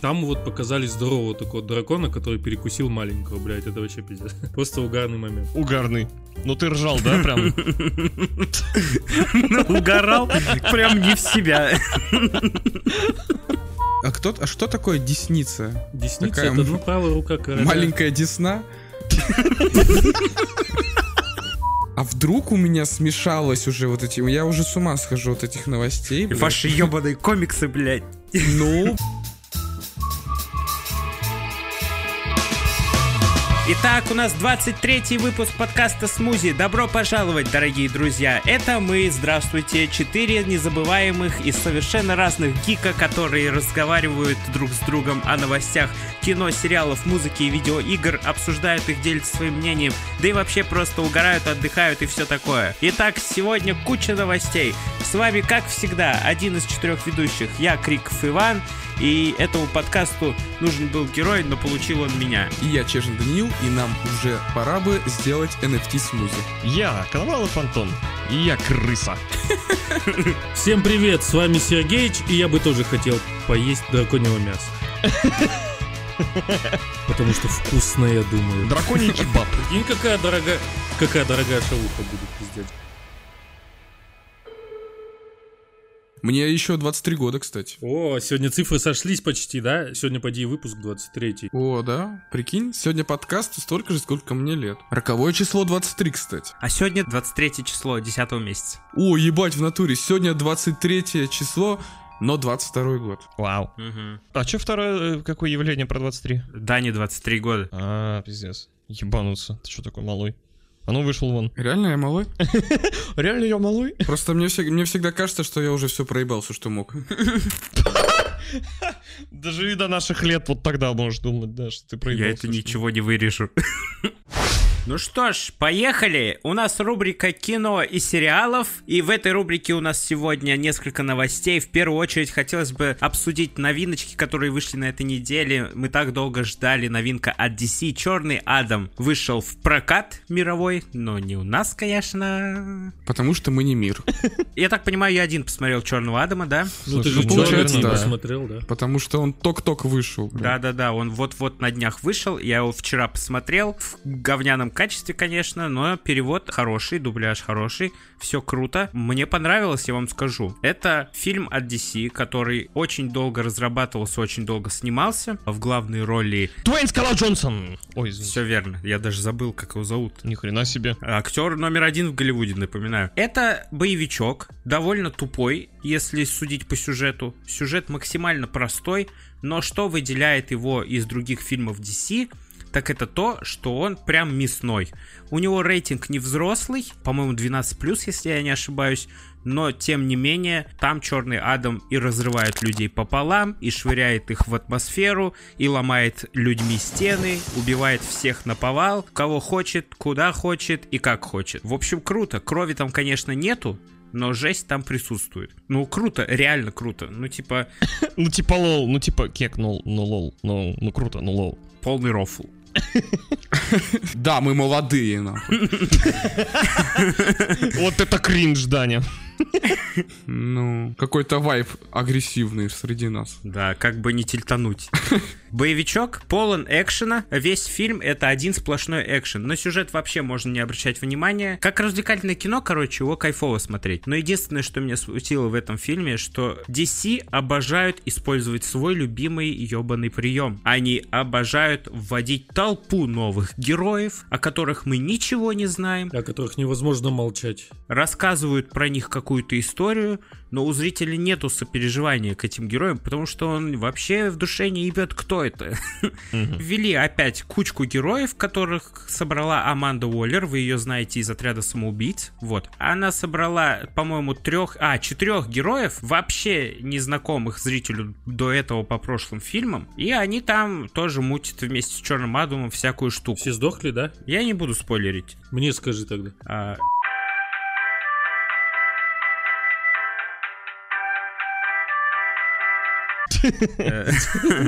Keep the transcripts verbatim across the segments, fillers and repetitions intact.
Там вот показали здорового такого дракона, который перекусил маленького, блядь, это вообще пиздец. Просто угарный момент. Угарный. Ну ты ржал, да, прям? Ну угорал прям не в себя. А кто, а что такое десница? Десница — это, ну, правая рука короля. Маленькая десна? А вдруг у меня смешалось уже вот эти... Я уже с ума схожу от этих новостей. Ваши ёбаные комиксы, блядь. Ну... Итак, у нас двадцать третий выпуск подкаста «Смузи». Добро пожаловать, дорогие друзья. Это мы, здравствуйте, четыре незабываемых и совершенно разных гика, которые разговаривают друг с другом о новостях кино, сериалов, музыки и видеоигр, обсуждают их, делятся своим мнением, да и вообще просто угорают, отдыхают и все такое. Итак, сегодня куча новостей. С вами, как всегда, один из четырех ведущих. Я, Криков Иван, и этому подкасту нужен был герой, но получил он меня. И я, Чешин Даниил, и нам уже пора бы сделать эн эф ти-смузи. Я Коновалов Антон, и я крыса. Всем привет, с вами Сергеич, и я бы тоже хотел поесть драконьего мяса. Потому что вкусно, я думаю. Драконий чебаб. И какая дорогая, какая дорогая шавуха будет, пиздец. Мне еще двадцать три года, кстати. О, сегодня цифры сошлись почти, да? Сегодня, поди, выпуск двадцать третий. О, да? Прикинь, сегодня подкаст столько же, сколько мне лет. Роковое число двадцать три, кстати. А сегодня двадцать третье число десятого месяца. О, ебать, в натуре. Сегодня двадцать третье число... Но двадцать второй год. Вау. Угу. А что второе, какое явление про двадцать три? Да, не двадцать три года. А, пиздец. Ебануться. Ты что такой малой? А ну вышел вон. Реально я малой? Реально я малой? Просто мне всегда кажется, что я уже все проебал, все, что мог. Доживи до наших лет, вот тогда можешь думать, да, что ты проебал. Я это ничего не вырежу. Ну что ж, поехали! У нас рубрика кино и сериалов, и в этой рубрике у нас сегодня несколько новостей. В первую очередь хотелось бы обсудить новиночки, которые вышли на этой неделе. Мы так долго ждали. Новинка от ди си «Черный Адам» вышел в прокат мировой, но не у нас, конечно. Потому что мы не мир. Я так понимаю, я один посмотрел «Черного Адама», да? Ну ты же получается посмотрел, да? Потому что он ток-ток вышел. Да-да-да, он вот-вот на днях вышел. Я его вчера посмотрел в говняном качестве, конечно, но перевод хороший, дубляж хороший, все круто. Мне понравилось, я вам скажу. Это фильм от ди си, который очень долго разрабатывался, очень долго снимался. В главной роли Дуэйн Скала Джонсон. Ой, извините. Все верно, я даже забыл, как его зовут. Ни хрена себе. Актер номер один в Голливуде, напоминаю. Это боевичок, довольно тупой, если судить по сюжету. Сюжет максимально простой, но что выделяет его из других фильмов ди си, так это то, что он прям мясной. У него рейтинг невзрослый, по-моему, двенадцать плюс, если я не ошибаюсь. Но, тем не менее, там Черный Адам и разрывает людей пополам, и швыряет их в атмосферу, и ломает людьми стены, убивает всех наповал, кого хочет, куда хочет и как хочет. В общем, круто. Крови там, конечно, нету, но жесть там присутствует. Ну, круто, реально круто. Ну, типа... Ну, типа лол, ну, типа кек, ну, лол, ну, круто, ну, лол. Полный рофл. Да, мы молодые, нахуй. Вот это кринж, Даня. Ну, какой-то вайб агрессивный среди нас. Да, как бы не тильтануть. Боевичок полон экшена. Весь фильм — это один сплошной экшен. На сюжет вообще можно не обращать внимания. Как развлекательное кино, короче, его кайфово смотреть. Но единственное, что меня смутило в этом фильме, что ди си обожают использовать свой любимый ёбаный прием. Они обожают вводить толпу новых героев, о которых мы ничего не знаем, о которых невозможно молчать. Рассказывают про них какую какую-то историю, но у зрителей нету сопереживания к этим героям, потому что он вообще в душе не ебет, кто это. Mm-hmm. Ввели опять кучку героев, которых собрала Аманда Уоллер, вы ее знаете из «Отряда самоубийц», вот. Она собрала, по-моему, трех, а, четырех героев, вообще незнакомых зрителю до этого по прошлым фильмам, и они там тоже мутят вместе с Черным Адамом всякую штуку. Все сдохли, да? Я не буду спойлерить. Мне скажи тогда. А...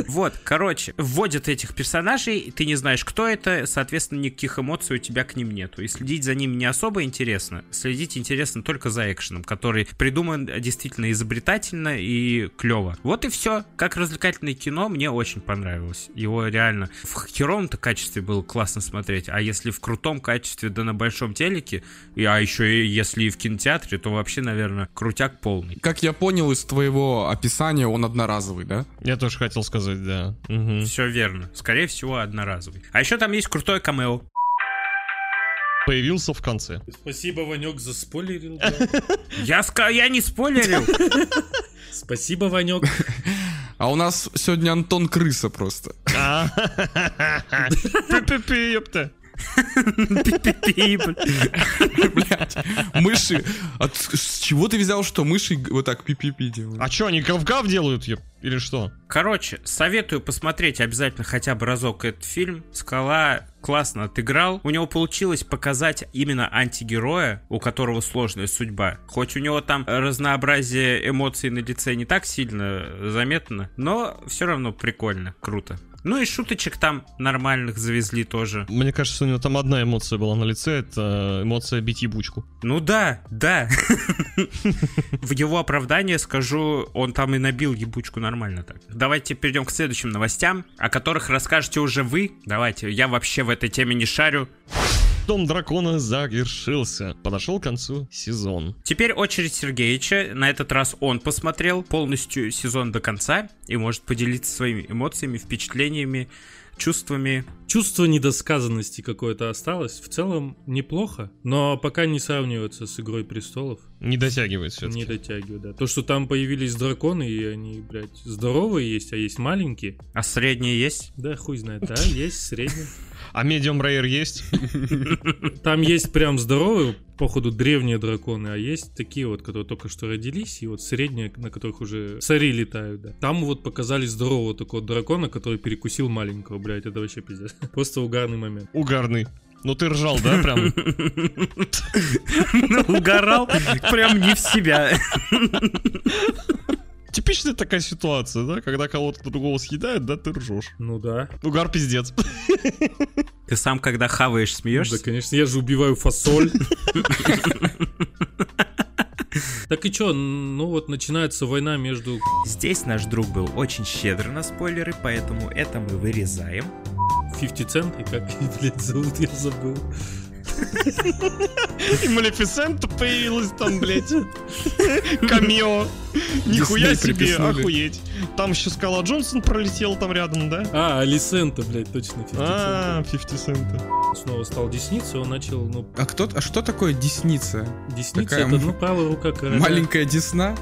Вот, короче, вводят этих персонажей, ты не знаешь, кто это, соответственно, никаких эмоций у тебя к ним нету. И следить за ними не особо интересно. Следить интересно только за экшеном, который придуман действительно изобретательно и клево. Вот и все. Как развлекательное кино мне очень понравилось. Его реально в херовом-то качестве было классно смотреть, а если в крутом качестве, да на большом телеке, и, а еще и если и в кинотеатре, то вообще, наверное, крутяк полный. Как я понял из твоего описания, он одноразовый, да? Я тоже хотел сказать, да. Угу. Все верно. Скорее всего, одноразовый. А еще там есть крутое камео. Появился в конце. Спасибо, Ванек, за спойлерил. Я я не спойлерил. Спасибо, Ванек. А у нас сегодня Антон Крыса просто. Пи-пи-пи, ёпта. Блять, мыши. С чего ты взял, что мыши вот так пи-пи-пи делают? А что, они гав-гав делают, ёпта? Или что? Короче, советую посмотреть обязательно хотя бы разок этот фильм. Скала классно отыграл. У него получилось показать именно антигероя, у которого сложная судьба. Хоть у него там разнообразие эмоций на лице не так сильно заметно, но все равно прикольно, круто. Ну и шуточек там нормальных завезли тоже. Мне кажется, у него там одна эмоция была на лице, это эмоция бить ебучку. Ну да, да. В его оправдание скажу, он там и набил ебучку нормально так. Давайте перейдем к следующим новостям, о которых расскажете уже вы. Давайте, я вообще в этой теме не шарю. Дом дракона завершился. Подошел к концу сезон. Теперь очередь Сергеича. На этот раз он посмотрел полностью сезон до конца и может поделиться своими эмоциями, впечатлениями, чувствами. Чувство недосказанности какое-то осталось. В целом неплохо, но пока не сравнивается с «Игрой престолов». Не дотягивает все-таки. Не дотягивает, да. То, что там появились драконы, и они, блядь, здоровые есть, а есть маленькие. А средние есть? Да хуй знает, да, есть средние. А медиум рейер есть? Там есть прям здоровые, походу, древние драконы, а есть такие вот, которые только что родились, и вот средние, на которых уже цари летают, да. Там вот показали здорового такого дракона, который перекусил маленького, блядь, это вообще пиздец. Просто угарный момент. Угарный. Ну ты ржал, да, прям? Ну угорал прям не в себя. Типичная такая ситуация, да? Когда кого-то другого съедают, да, ты ржешь. Ну да. Угар пиздец. Ты сам, когда хаваешь, смеешься? Да, конечно, я же убиваю фасоль. Так и чё, ну вот начинается война между... Здесь наш друг был очень щедр на спойлеры, поэтому это мы вырезаем. Фифти Цент, и как они, блядь, зовут, я забыл. И Малефисента появилась там, блядь. Камео. Нихуя себе, охуеть. Там еще Скала Джонсон пролетел там рядом, да? А, Алисента, блядь, точно. А, Фифти Сента. Снова стал десницей, он начал, ну... А кто, а что такое десница? Десница — это, ну, правая рука короля. Маленькая десна?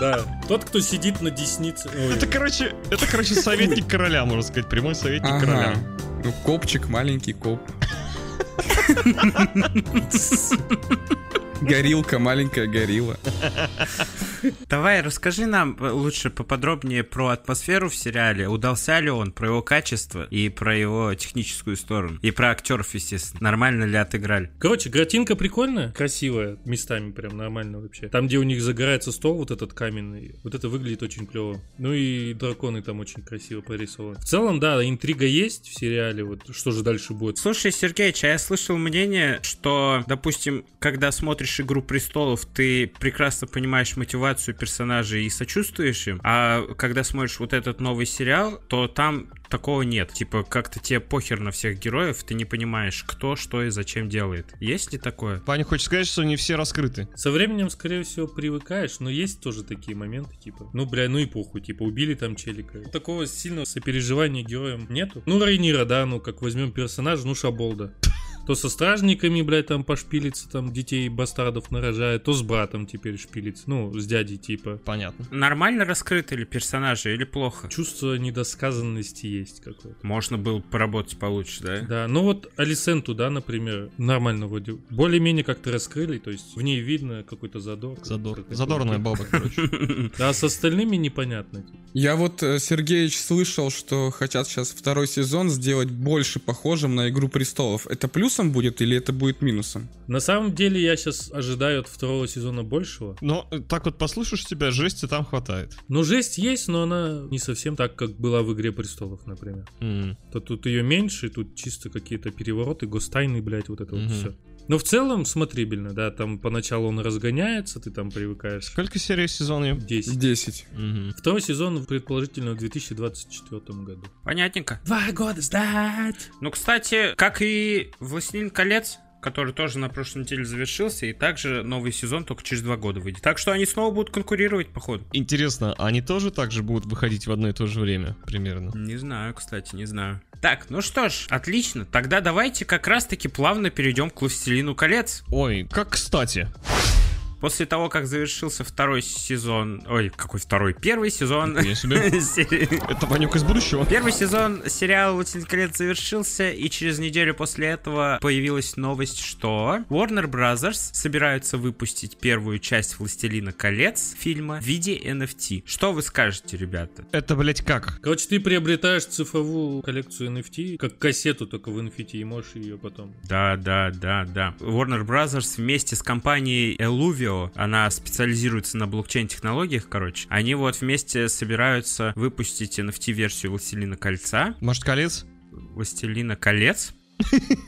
Да, тот, кто сидит на деснице. Это, короче, это, короче, советник короля, можно сказать, прямой советник короля. Ну, копчик, маленький коп. Горилка, маленькая горилла. Давай, расскажи нам лучше поподробнее про атмосферу в сериале. Удался ли он, про его качество и про его техническую сторону. И про актеров, естественно. Нормально ли отыграли? Короче, картинка прикольная, красивая, местами прям нормально вообще. Там, где у них загорается стол, вот этот каменный, вот это выглядит очень клево. Ну и драконы там очень красиво порисованы. В целом, да, интрига есть в сериале, вот что же дальше будет. Слушай, Сергеич, а я слышал мнение, что, допустим, когда смотришь «Игру престолов», ты прекрасно понимаешь мотивацию персонажей и сочувствуешь им, а когда смотришь вот этот новый сериал, то там такого нет. Типа, как-то тебе похер на всех героев, ты не понимаешь, кто, что и зачем делает. Есть ли такое? Ваня хочет сказать, что не все раскрыты. Со временем, скорее всего, привыкаешь, но есть тоже такие моменты, типа, ну, бля, ну и похуй, типа, убили там челика. Такого сильного сопереживания героям нету. Ну, Рейнира, да, ну, как возьмем персонажа, ну, Шаболда. То со стражниками, блядь, там пошпилится, там детей бастардов нарожает, то с братом теперь шпилится, ну, с дядей типа. Понятно. Нормально раскрыты ли персонажи или плохо? Чувство недосказанности есть какое-то. Можно было поработать получше, да? Да, ну вот Алисенту, да, например, нормально вроде, более-менее как-то раскрыли, то есть в ней видно какой-то задор. Задор. Задорная баба, короче. А с остальными непонятно. Я вот, Сергеич, слышал, что хотят сейчас второй сезон сделать больше похожим на «Игру престолов». Это плюсом будет или это будет минусом? На самом деле я сейчас ожидаю от второго сезона большего. Но так вот послушаешь тебя, жести там хватает. Ну, жесть есть, но она не совсем так, как была в «Игре престолов», например. Mm. То тут ее меньше, тут чисто какие-то перевороты, гостайны, блядь, вот это mm-hmm. вот все. Но в целом смотрибельно, да, там поначалу он разгоняется, ты там привыкаешь. Сколько серий в сезоне? Десять. Десять. Угу. Второй сезон, предположительно, в две тысячи двадцать четвёртом году. Понятненько. Два года ждать! Ну, кстати, как и «Властелин колец», который тоже на прошлой неделе завершился, и также новый сезон только через два года выйдет. Так что они снова будут конкурировать, походу. Интересно, они тоже так же будут выходить в одно и то же время примерно? Не знаю, кстати, не знаю. Так, ну что ж, отлично. Тогда давайте как раз-таки плавно перейдем к «Властелину колец». Ой, как кстати. После того, как завершился второй сезон... Ой, какой второй? Первый сезон... Это Ванюк из будущего. Первый сезон сериала «Властелин колец» завершился, и через неделю после этого появилась новость, что Warner Bros. Собираются выпустить первую часть «Властелина колец» фильма в виде эн эф ти. Что вы скажете, ребята? Это, блять, как? Короче, ты приобретаешь цифровую коллекцию эн эф ти, как кассету только в эн эф ти, и можешь ее потом... Да, да, да, да. Warner Bros. Вместе с компанией Eluvio, она специализируется на блокчейн-технологиях, короче. Они вот вместе собираются выпустить эн эф ти-версию «Властелина кольца». Может, колец? «Властелина колец».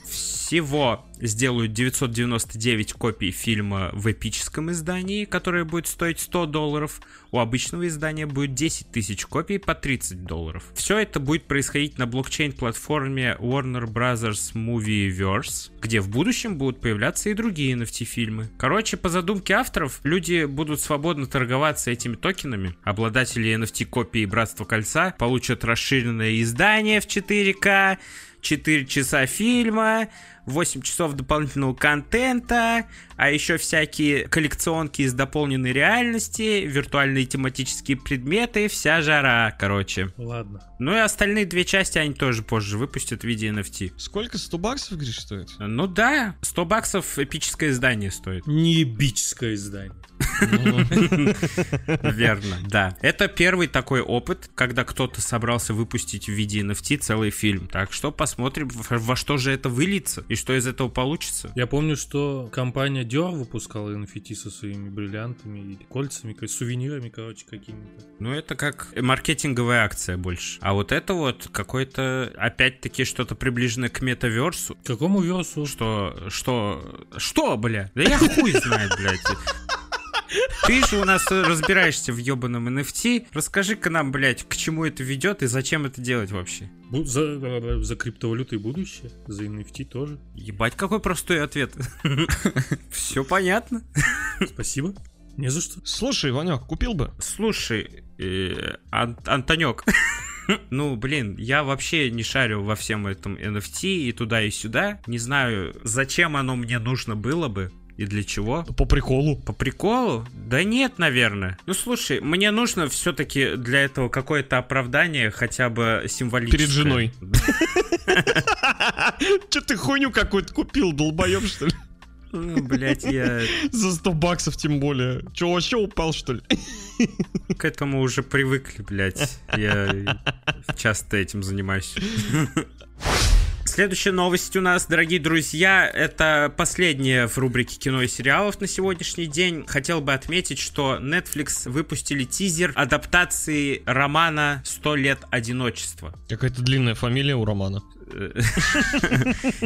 Всего сделают девятьсот девяносто девять копий фильма в эпическом издании, которое будет стоить сто долларов. У обычного издания будет десять тысяч копий по тридцать долларов. Все это будет происходить на блокчейн-платформе Warner Bros. Movieverse, где в будущем будут появляться и другие эн эф ти-фильмы. Короче, по задумке авторов, люди будут свободно торговаться этими токенами. Обладатели эн эф ти-копии «Братства кольца» получат расширенное издание в четыре ка, четыре часа фильма, восемь часов дополнительного контента, а еще всякие коллекционки из дополненной реальности, виртуальные тематические предметы, вся жара, короче. Ладно. Ну и остальные две части они тоже позже выпустят в виде эн эф ти. Сколько? сто баксов, Гриш, стоит? Ну да, сто баксов эпическое издание стоит. Не эпическое издание. Верно, да. Это первый такой опыт, когда кто-то собрался выпустить в виде эн эф ти целый фильм. Так что посмотрим, во что же это выльется и что из этого получится. Я помню, что компания Dior выпускала эн эф ти со своими бриллиантами и кольцами, сувенирами, короче, какими-то. Ну, это как маркетинговая акция больше. А вот это вот какое-то, опять-таки, что-то приближенное к метаверсу. К какому версу? Что, что, что, бля? Да я хуй знаю, блядь. Ты же у нас разбираешься в ебаном эн эф ти. Расскажи-ка нам, блядь, к чему это ведет и зачем это делать вообще? За, за криптовалютой будущее, за эн эф ти тоже. Ебать, какой простой ответ. Все понятно. Спасибо. Не за что. Слушай, Ванёк, купил бы? Слушай, Антонёк. Ну, блин, я вообще не шарю во всем этом эн эф ти и туда, и сюда. Не знаю, зачем оно мне нужно было бы. И для чего? По приколу. По приколу? Да нет, наверное. Ну, слушай, мне нужно все-таки для этого какое-то оправдание, хотя бы символическое. Перед женой. Че ты хуйню какую-то купил, долбоеб, что ли? Ну, блять, я... За сто баксов тем более. Че, вообще упал, что ли? К этому уже привыкли, блять. Я часто этим занимаюсь. Следующая новость у нас, дорогие друзья, это последняя в рубрике кино и сериалов на сегодняшний день. Хотел бы отметить, что Netflix выпустили тизер адаптации романа «Сто лет одиночества». Какая-то длинная фамилия у романа.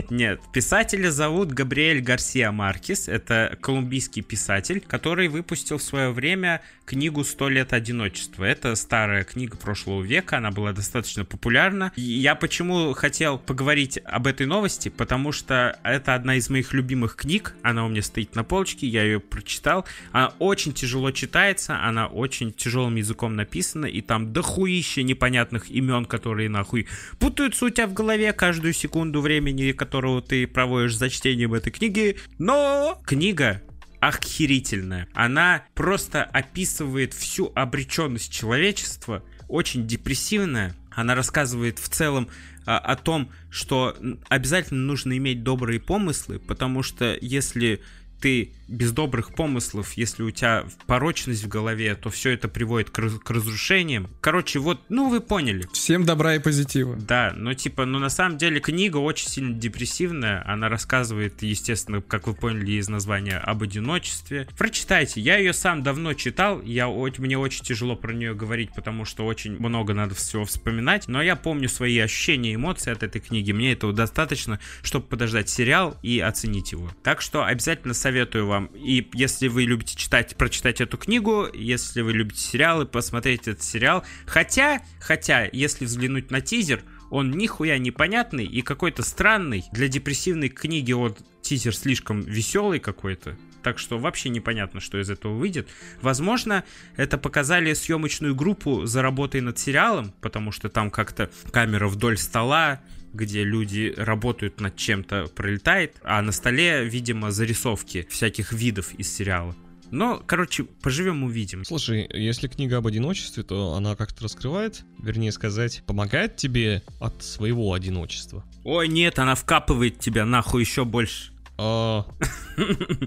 Нет, писателя зовут Габриэль Гарсиа Маркес. Это колумбийский писатель, который выпустил в свое время книгу «Сто лет одиночества». Это старая книга прошлого века, она была достаточно популярна. Я почему хотел поговорить об этой новости, потому что это одна из моих любимых книг. Она у меня стоит на полочке, я ее прочитал. Она очень тяжело читается, она очень тяжелым языком написана, и там дохуище непонятных имен, которые нахуй путаются у тебя в голове каждую секунду времени, которого ты проводишь за чтением этой книги. Но книга охерительная. Она просто описывает всю обреченность человечества, очень депрессивная. Она рассказывает в целом а, о том, что обязательно нужно иметь добрые помыслы, потому что если ты без добрых помыслов, если у тебя порочность в голове, то все это приводит к, раз- к разрушениям. Короче, вот, ну вы поняли. Всем добра и позитива. Да, ну типа, ну на самом деле книга очень сильно депрессивная. Она рассказывает, естественно, как вы поняли из названия, об одиночестве. Прочитайте, я ее сам давно читал. Я, мне очень тяжело про нее говорить, потому что очень много надо всего вспоминать. Но я помню свои ощущения и эмоции от этой книги. Мне этого достаточно, чтобы подождать сериал и оценить его. Так что обязательно советую вам. И если вы любите читать, прочитать эту книгу, если вы любите сериалы, посмотреть этот сериал. Хотя, хотя, если взглянуть на тизер, он нихуя непонятный и какой-то странный. Для депрессивной книги вот тизер слишком веселый какой-то. Так что вообще непонятно, что из этого выйдет. Возможно, это показали съемочную группу за работой над сериалом, потому что там как-то камера вдоль стола, где люди работают над чем-то, пролетает, а на столе, видимо, зарисовки всяких видов из сериала. Но, короче, поживем, увидим. Слушай, если книга об одиночестве, то она как-то раскрывает, вернее сказать, помогает тебе от своего одиночества. Ой, нет, она вкапывает тебя нахуй еще больше.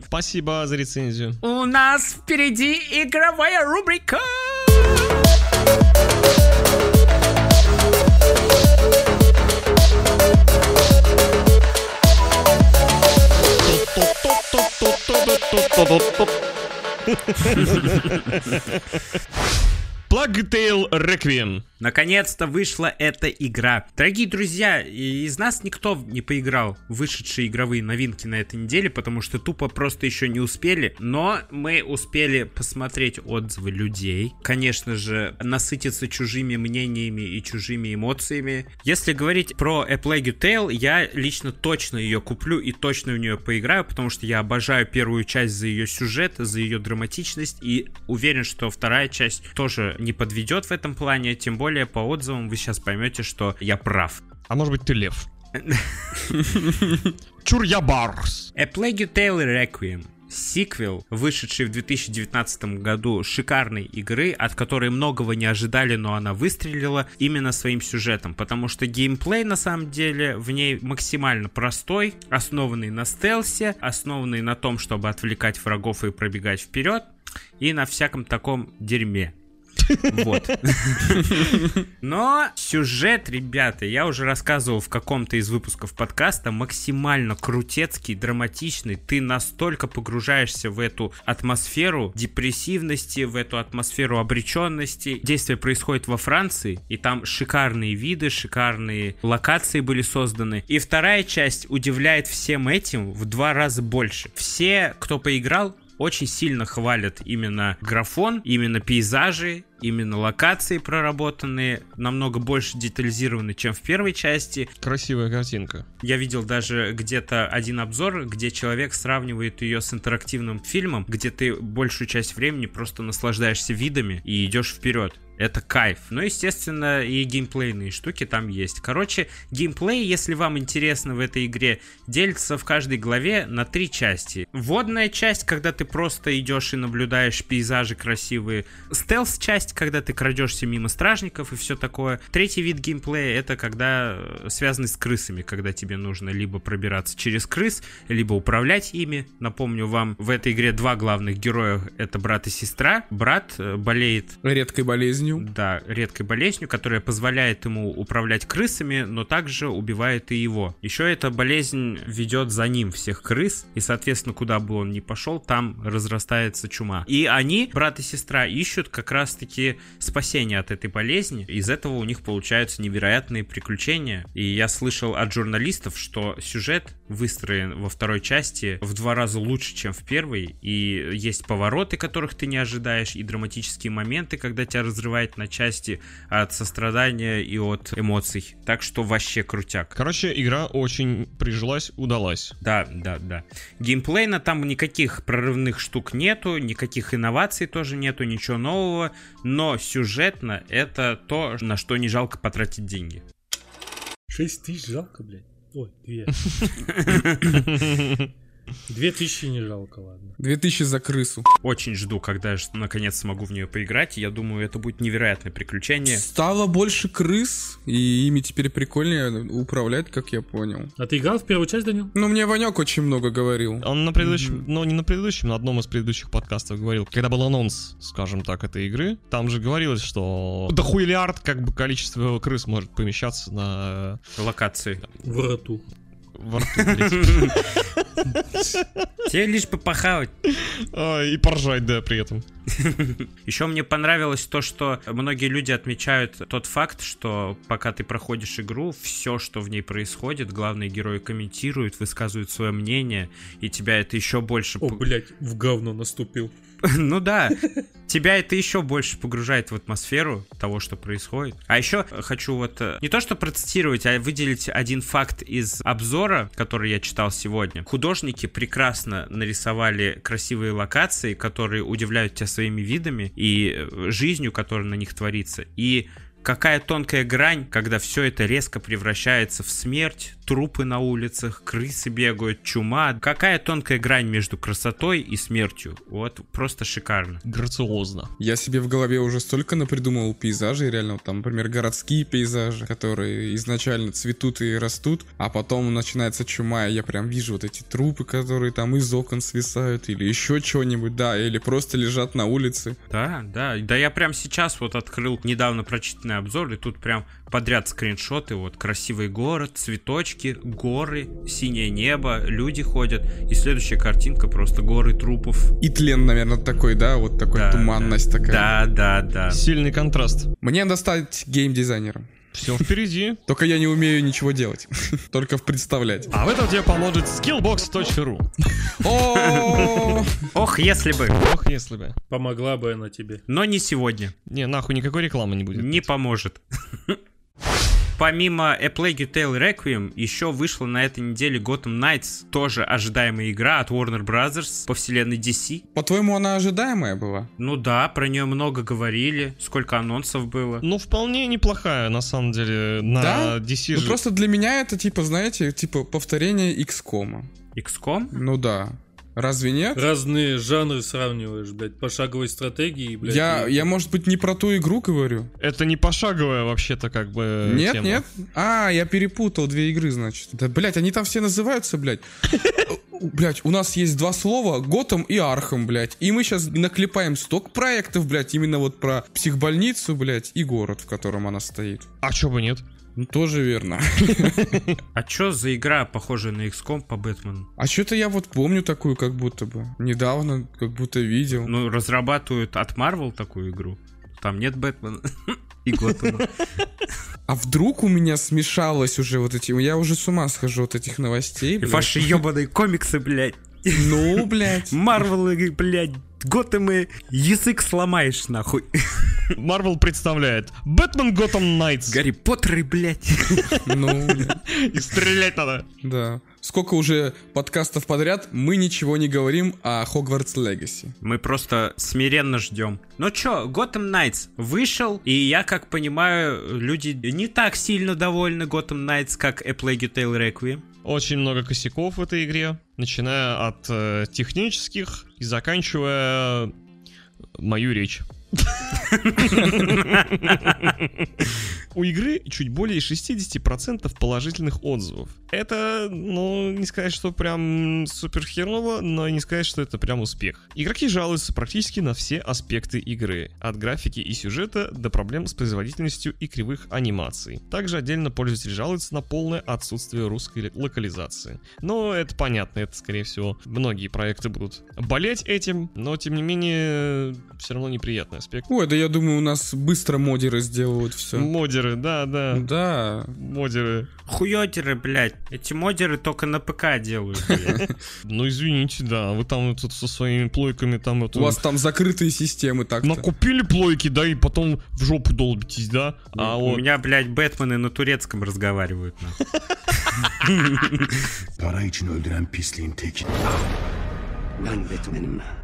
Спасибо за рецензию. У нас впереди игровая рубрика. Plague Tale Requiem. Наконец-то вышла эта игра. Дорогие друзья, из нас никто не поиграл вышедшие игровые новинки на этой неделе, потому что тупо просто еще не успели. Но мы успели посмотреть отзывы людей. Конечно же, насытиться чужими мнениями и чужими эмоциями. Если говорить про A Plague Tale, я лично точно ее куплю и точно в нее поиграю, потому что я обожаю первую часть за ее сюжет, за ее драматичность. И уверен, что вторая часть тоже не подведет в этом плане, тем более по отзывам вы сейчас поймете, что я прав. А может быть, ты лев? Чур я барс. A Plague Tale Requiem. Сиквел, вышедший в две тысячи девятнадцатом году шикарной игры, от которой многого не ожидали, но она выстрелила именно своим сюжетом, потому что геймплей на самом деле в ней максимально простой, основанный на стелсе, основанный на том, чтобы отвлекать врагов и пробегать вперед, и на всяком таком дерьме. Вот. Но сюжет, ребята, я уже рассказывал в каком-то из выпусков подкаста, максимально крутецкий, драматичный. Ты настолько погружаешься в эту атмосферу депрессивности, в эту атмосферу обреченности. Действие происходит во Франции, и там шикарные виды, шикарные локации были созданы. И вторая часть удивляет всем этим в два раза больше. Все, кто поиграл, очень сильно хвалят именно графон, именно пейзажи, именно локации проработанные, намного больше детализированы, чем в первой части. Красивая картинка. Я видел даже где-то один обзор, где человек сравнивает ее с интерактивным фильмом, где ты большую часть времени просто наслаждаешься видами и идешь вперед. Это кайф. Ну, естественно, и геймплейные штуки там есть. Короче, геймплей, если вам интересно в этой игре, делится в каждой главе на три части. Вводная часть, когда ты просто идешь и наблюдаешь пейзажи красивые. Стелс-часть, когда ты крадешься мимо стражников и все такое. Третий вид геймплея — это когда связанный с крысами, когда тебе нужно либо пробираться через крыс, либо управлять ими. Напомню вам, в этой игре два главных героя — это брат и сестра. Брат болеет редкой болезнью. Да, редкой болезнью, которая позволяет ему управлять крысами, но также убивает и его. Еще эта болезнь ведет за ним всех крыс, и, соответственно, куда бы он ни пошел, там разрастается чума. И они, брат и сестра, ищут как раз-таки спасение от этой болезни. Из этого у них получаются невероятные приключения. И я слышал от журналистов, что сюжет выстроен во второй части в два раза лучше, чем в первой. И есть повороты, которых ты не ожидаешь, и драматические моменты, когда тебя разрывают на части от сострадания и от эмоций. Так что вообще крутяк. Короче, игра очень прижилась, удалась. Да, да, да. Геймплейно там никаких прорывных штук нету, никаких инноваций тоже нету, ничего нового. Но сюжетно это то, на что не жалко потратить деньги. шесть тысяч жалко, блядь. Ой, две. Две тысячи не жалко, ладно. Две тысячи за крысу. Очень жду, когда я наконец смогу в нее поиграть. Я думаю, это будет невероятное приключение. Стало больше крыс, и ими теперь прикольнее управлять, как я понял. А ты играл в первую часть, Данил? Ну, мне Ванек очень много говорил. Он на предыдущем, mm-hmm. ну, не на предыдущем, на одном из предыдущих подкастов говорил. Когда был анонс, скажем так, этой игры, там же говорилось, что до хуйлиард, как бы, количество крыс может помещаться на... локации. В роту. Во рту, блядь. Тебе лишь бы похавать. А, и поржать, да, при этом. Еще мне понравилось то, что многие люди отмечают тот факт, что пока ты проходишь игру, все, что в ней происходит, главные герои комментируют, высказывают свое мнение, и тебя это еще больше... О, блядь, в говно наступил. Ну да, тебя это еще больше погружает в атмосферу того, что происходит. А еще хочу вот не то что процитировать, а выделить один факт из обзора, который я читал сегодня. Художники прекрасно нарисовали красивые локации, которые удивляют тебя своими видами и жизнью, которая на них творится. И какая тонкая грань, когда все это резко превращается в смерть, трупы на улицах, крысы бегают, чума. Какая тонкая грань между красотой и смертью. Вот, просто шикарно. Грациозно. Я себе в голове уже столько напридумывал пейзажей, реально, вот там, например, городские пейзажи, которые изначально цветут и растут, а потом начинается чума, и я прям вижу вот эти трупы, которые там из окон свисают, или еще чего-нибудь, да, или просто лежат на улице. Да, да, да, я прям сейчас вот открыл недавно прочитанный обзор, и тут прям подряд скриншоты. Вот красивый город, цветочки, горы, синее небо, люди ходят, и следующая картинка просто горы трупов. И тлен, наверное, такой, да, вот такой, да, туманность, да, такая. Да, да, да. Сильный контраст. Мне надо стать геймдизайнером. Все впереди. Только я не умею ничего делать. Только представлять. А в этом тебе поможет skillbox точка ру. Ох, если бы. Ох, если бы. Помогла бы она тебе. Но не сегодня. Не, нахуй никакой рекламы не будет. Не поможет. Помимо A Plague Tale Requiem, еще вышла на этой неделе Gotham Knights. Тоже ожидаемая игра от Warner Bros. По вселенной ди си. По-твоему, она ожидаемая была? Ну да, про нее много говорили. Сколько анонсов было. Ну, вполне неплохая, на самом деле, на да? ди си. Ну, же... просто для меня это, типа, знаете, типа повторение икс ком. икс ком? Ну да. Разве нет? Разные жанры сравниваешь, блядь, пошаговой стратегии, блядь. Я, и... я, может быть, не про ту игру говорю. Это не пошаговая вообще-то как бы Нет, тема. нет. А, я перепутал две игры, значит. Да, блядь, они там все называются, блядь. Блядь, у нас есть два слова, Готэм и Архэм, блядь. И мы сейчас наклепаем сток проектов, блядь, именно вот про психбольницу, блядь, и город, в котором она стоит. А чё бы нет? Ну, тоже верно. А чё за игра, похожая на икс ком по Бэтмену? А чё-то я вот помню такую, как будто бы. Недавно, как будто видел. Ну, разрабатывают от Marvel такую игру. Там нет Бэтмена и Готэма. А вдруг у меня смешалось уже вот эти... Я уже с ума схожу от этих новостей, блядь. Ваши ёбаные комиксы, блядь. Ну, блядь. Марвелы, блядь. Готэмы, язык сломаешь, нахуй. Марвел представляет Бэтмен Готэм Найтс. Гарри Поттеры, блядь. Ну, и стрелять надо. Да. Сколько уже подкастов подряд мы ничего не говорим о Хогвартс Легаси. Мы просто смиренно ждем. Ну чё, Gotham Knights вышел, и я, как понимаю, люди не так сильно довольны Gotham Knights, как A Plague Tale Requiem. Очень много косяков в этой игре, начиная от э, технических и заканчивая мою речь. У игры чуть более шестьдесят процентов положительных отзывов. Это, ну, не сказать, что прям супер херово, но и не сказать, что это прям успех. Игроки жалуются практически на все аспекты игры. От графики и сюжета до проблем с производительностью и кривых анимаций. Также отдельно пользователи жалуются на полное отсутствие русской локализации. Но это понятно, это, скорее всего, многие проекты будут болеть этим, но, тем не менее, все равно неприятный аспект. Ой, да я думаю, у нас быстро модеры сделают все. Модеры, да, да. Да. Модеры. Хуётеры, блядь. Эти модеры только на ПК делают, блядь. Ну, извините, да. Вы там тут со своими плойками там... У вас там закрытые системы так-то. Накупили плойки, да, и потом в жопу долбитесь, да? У меня, блядь, Бэтмены на турецком разговаривают. Пора и чиной драм писли интеки.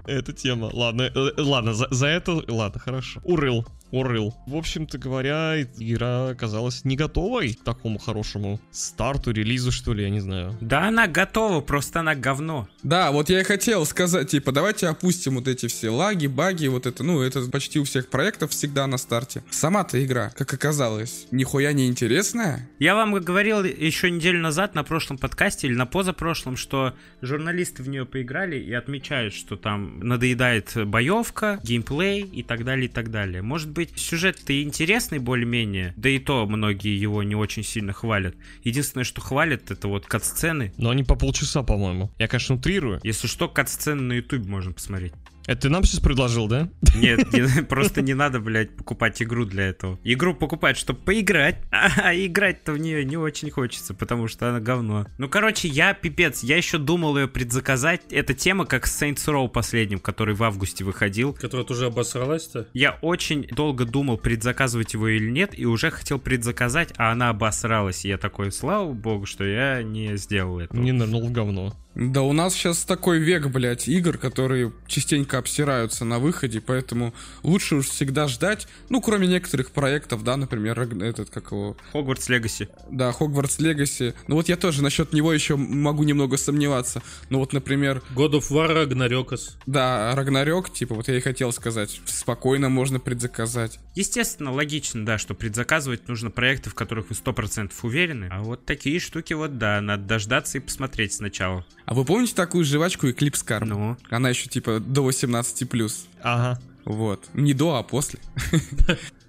Это тема. Ладно, ладно, за, за это... Ладно, хорошо. Урыл. хоррил. В общем-то говоря, игра оказалась не готовой к такому хорошему старту, релизу, что ли, я не знаю. Да, она готова, просто она говно. Да, вот я и хотел сказать, типа, давайте опустим вот эти все лаги, баги, вот это, ну, это почти у всех проектов всегда на старте. Сама-то игра, как оказалось, нихуя не интересная. Я вам говорил еще неделю назад на прошлом подкасте или на позапрошлом, что журналисты в нее поиграли и отмечают, что там надоедает боевка, геймплей и так далее, и так далее. Может быть, сюжет-то и интересный более-менее, да и то многие его не очень сильно хвалят. Единственное, что хвалят, это вот кат-сцены. Но они по полчаса, по-моему. Я, конечно, утрирую. Если что, кат-сцены на ютубе можно посмотреть. Это ты нам сейчас предложил, да? Нет, не, просто не надо, блядь, покупать игру для этого. Игру покупать, чтобы поиграть, а играть-то в нее не очень хочется, потому что она говно. Ну, короче, я пипец, я еще думал ее предзаказать. Эта тема как с Saints Row последним, который в августе выходил. Которая тоже обосралась-то? Я очень долго думал, предзаказывать его или нет, и уже хотел предзаказать, а она обосралась. И я такой, слава богу, что я не сделал этого. Не нырнул в говно. Да у нас сейчас такой век, блядь, игр, которые частенько обсираются на выходе, поэтому лучше уж всегда ждать, ну, кроме некоторых проектов, да, например, этот, как его... Хогвартс Легаси. Да, Хогвартс Легаси. Ну вот я тоже насчет него еще могу немного сомневаться, ну вот, например... God of War Ragnarok'ос. Да, Рагнарёк, типа, вот я и хотел сказать, спокойно можно предзаказать. Естественно, логично, да, что предзаказывать нужно проекты, в которых вы сто процентов уверены, а вот такие штуки, вот, да, надо дождаться и посмотреть сначала. А вы помните такую жвачку Eclipse Carb? Ну. Она еще типа до восемнадцати плюс. Ага. Вот. Не до, а после.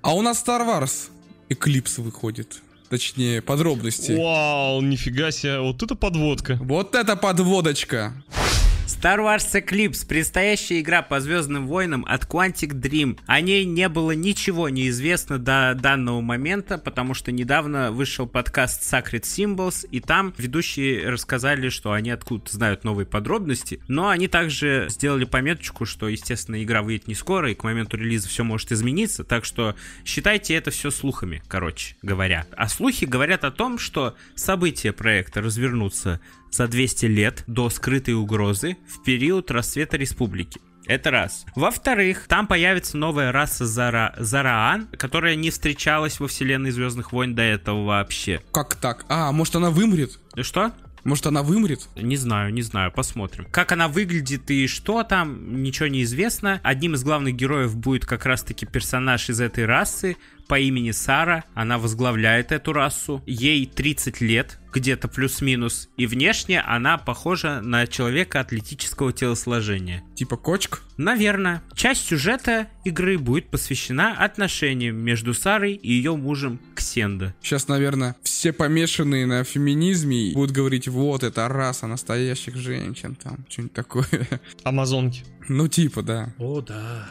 А у нас Star Wars Eclipse выходит. Точнее, подробности. Вау, нифига себе. Вот это подводка. Вот это подводочка. Star Wars Eclipse, предстоящая игра по Звездным войнам от Quantic Dream. О ней не было ничего неизвестно до данного момента, потому что недавно вышел подкаст Sacred Symbols, и там ведущие рассказали, что они откуда-то знают новые подробности, но они также сделали пометочку, что, естественно, игра выйдет не скоро, и к моменту релиза все может измениться, так что считайте это все слухами, короче говоря. А слухи говорят о том, что события проекта развернутся за двести лет до скрытой угрозы в период расцвета республики. Это раз. Во-вторых, там появится новая раса Зара... Зараан, которая не встречалась во вселенной Звездных войн до этого вообще. Как так? А, может она вымрет? Что? Может, она вымрет? Не знаю, не знаю, посмотрим. Как она выглядит и что там, ничего не известно. Одним из главных героев будет как раз-таки персонаж из этой расы по имени Сара. Она возглавляет эту расу. Ей тридцать лет, где-то плюс-минус. И внешне она похожа на человека атлетического телосложения. Типа кочка? Наверное. Часть сюжета игры будет посвящена отношениям между Сарой и ее мужем Ксендо. Сейчас, наверное, все помешанные на феминизме будут говорить, вот это раса настоящих женщин, там, что-нибудь такое. Амазонки. Ну типа, да. О, да.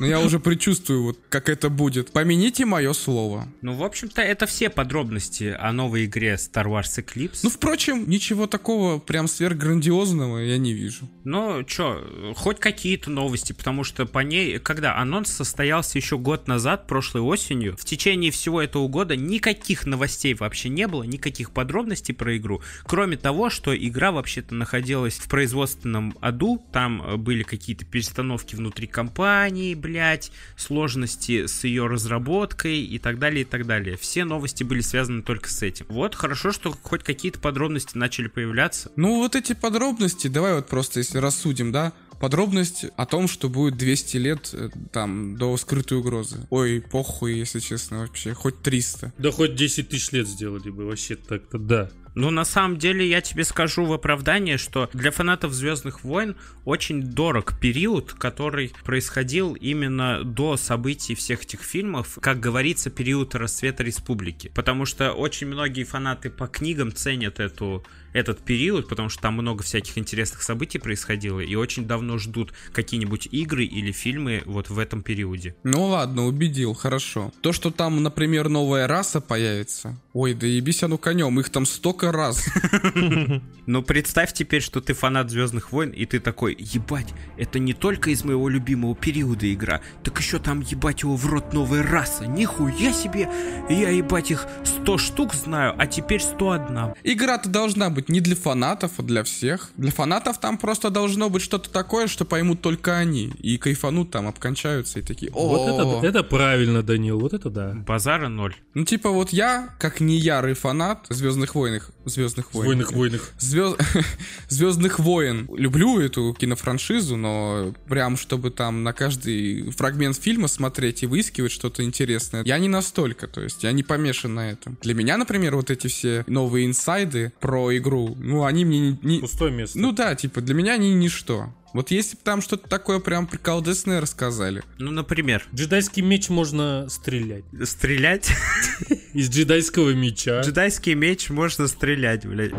Но я уже предчувствую, вот как это будет. Помяните мое слово. Ну, в общем-то, это все подробности о новой игре Star Wars Eclipse. Ну, впрочем, ничего такого прям сверхграндиозного я не вижу. Ну, чё, хоть какие-то новости, потому что по ней, когда анонс состоялся еще год назад, прошлой осенью, в течение всего этого года никаких новостей вообще не было, никаких подробностей про игру, кроме того, что игра вообще-то находилась в производственном аду, там были какие-то перестановки внутри компании, блять, сложности с ее разработкой и так далее, и так далее. Все новости были связаны только с этим. Вот, хорошо, что хоть какие-то подробности начали появляться. Ну, вот эти подробности, давай вот просто, если рассудим, да, подробность о том, что будет двести лет там до скрытой угрозы. Ой, похуй, если честно, вообще, хоть триста. Да хоть десять тысяч лет сделали бы, вообще так-то, да. Ну, на самом деле, я тебе скажу в оправдание, что для фанатов Звездных войн очень дорог период, который происходил именно до событий всех этих фильмов, как говорится, период расцвета республики. Потому что очень многие фанаты по книгам ценят эту, этот период, потому что там много всяких интересных событий происходило, и очень давно ждут какие-нибудь игры или фильмы вот в этом периоде. Ну ладно, убедил, хорошо. То, что там, например, новая раса появится, ой, да ебись оно конем, их там столько сколько раз. Ну, представь теперь, что ты фанат «Звездных войн», и ты такой: ебать, это не только из моего любимого периода игра, так еще там, ебать его в рот, новая раса, нихуя себе, я, ебать, их сто штук знаю, а теперь сто одна. Игра-то должна быть не для фанатов, а для всех. Для фанатов там просто должно быть что-то такое, что поймут только они, и кайфанут там, обкончаются, и такие: о-о-о. Вот это, это правильно, Данил, вот это да. Базара ноль. Ну, типа, вот я, как не ярый фанат «Звездных войн», «Звездных войн», «Звездных войн», люблю эту кинофраншизу, но прям, чтобы там на каждый фрагмент фильма смотреть и выискивать что-то интересное, я не настолько, то есть я не помешан на этом. Для меня, например, вот эти все новые инсайды про игру, ну, они мне не... Пустое место. Ну да, типа, для меня они ничто. Вот если бы там что-то такое прям приколдесное рассказали. Ну, например. Джедайский меч можно стрелять. Стрелять? Из джедайского меча. Джедайский меч можно стрелять, блядь.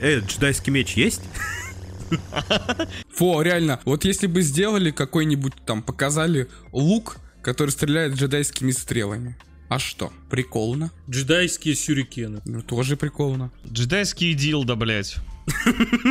Э, джедайский меч есть? Фу, реально. Вот если бы сделали какой-нибудь там, показали лук, который стреляет джедайскими стрелами. А что? Прикольно. Джедайские сюрикены. Ну, тоже прикольно. Джедайские дилда, блять.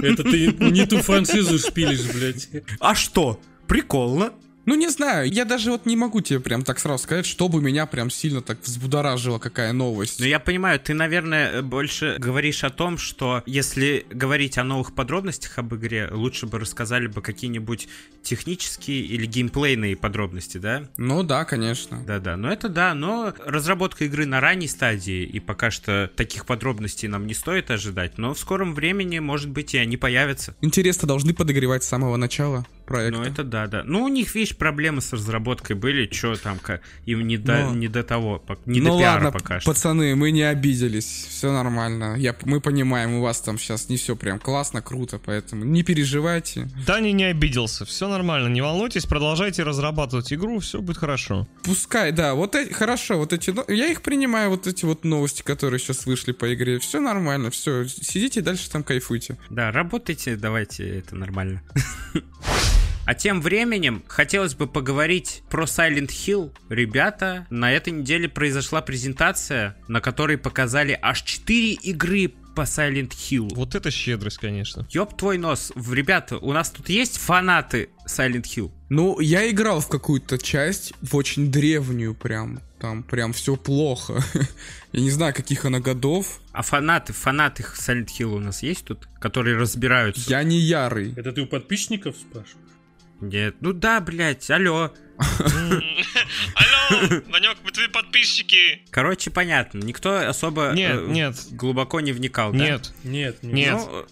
Это ты не ту франшизу шпилишь, блять. А что? Прикольно. Ну, не знаю, я даже вот не могу тебе прям так сразу сказать, чтобы меня прям сильно так взбудоражила какая новость. Ну, я понимаю, ты, наверное, больше говоришь о том, что если говорить о новых подробностях об игре, лучше бы рассказали бы какие-нибудь технические или геймплейные подробности, да? Ну, да, конечно. Да-да, ну это да, но разработка игры на ранней стадии, и пока что таких подробностей нам не стоит ожидать, но в скором времени, может быть, и они появятся. Интересно, должны подогревать с самого начала проекта. Ну, это да-да. Ну, у них, видишь, проблемы с разработкой были, чё там, как им не до, но... не до того, не ну до пиара ладно, пока что. Ну ладно, пацаны, мы не обиделись, все нормально, я, мы понимаем, у вас там сейчас не все прям классно, круто, поэтому не переживайте. Даня не обиделся, все нормально, не волнуйтесь, продолжайте разрабатывать игру, все будет хорошо. Пускай, да, вот эти, хорошо, вот эти, я их принимаю, вот эти вот новости, которые сейчас вышли по игре, все нормально, все, сидите дальше там кайфуйте. Да, работайте, давайте, это нормально. А тем временем хотелось бы поговорить про Silent Hill. Ребята, на этой неделе произошла презентация, на которой показали аж четыре игры по Silent Hill. Вот это щедрость, конечно. Ёб твой нос. Ребята, у нас тут есть фанаты Silent Hill? Ну, я играл в какую-то часть, в очень древнюю прям. Там прям все плохо. Я не знаю, каких она годов. А фанаты, фанаты Silent Hill у нас есть тут? Которые разбираются? Я не ярый. Это ты у подписчиков спрашиваешь? Нет, ну да, блядь, алло. Алло, Ванёк, мы твои подписчики. Короче, понятно, никто особо нет, э, нет. глубоко не вникал, нет, да? Нет, нет, нет. Ну,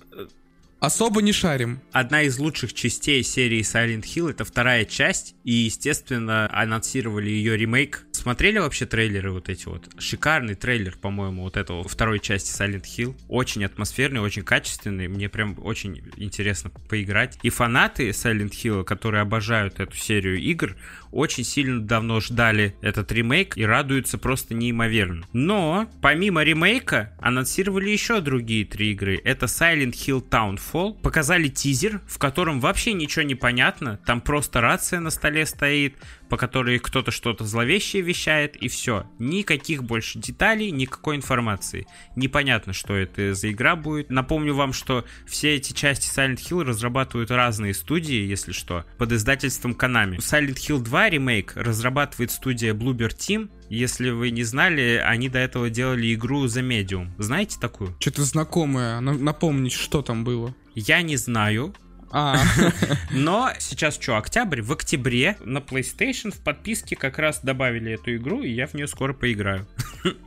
особо не шарим. Одна из лучших частей серии Silent Hill — это вторая часть, и, естественно, анонсировали ее ремейк. Смотрели вообще трейлеры вот эти вот? Шикарный трейлер, по-моему, вот этого второй части Silent Hill. Очень атмосферный, очень качественный. Мне прям очень интересно поиграть. И фанаты Silent Hill, которые обожают эту серию игр, очень сильно давно ждали этот ремейк и радуются просто неимоверно. Но помимо ремейка анонсировали еще другие три игры. Это Silent Hill Townfall. Показали тизер, в котором вообще ничего не понятно. Там просто рация на столе стоит, по которой кто-то что-то зловещее вещает, и все. Никаких больше деталей, никакой информации. Непонятно, что это за игра будет. Напомню вам, что все эти части Silent Hill разрабатывают разные студии, если что, под издательством Konami. Silent Hill два ремейк разрабатывает студия Bloober Team. Если вы не знали, они до этого делали игру The Medium. Знаете такую? Что-то знакомое. Напомнить, что там было. Я не знаю. Но сейчас что, октябрь? В октябре на PlayStation в подписке как раз добавили эту игру, и я в нее скоро поиграю.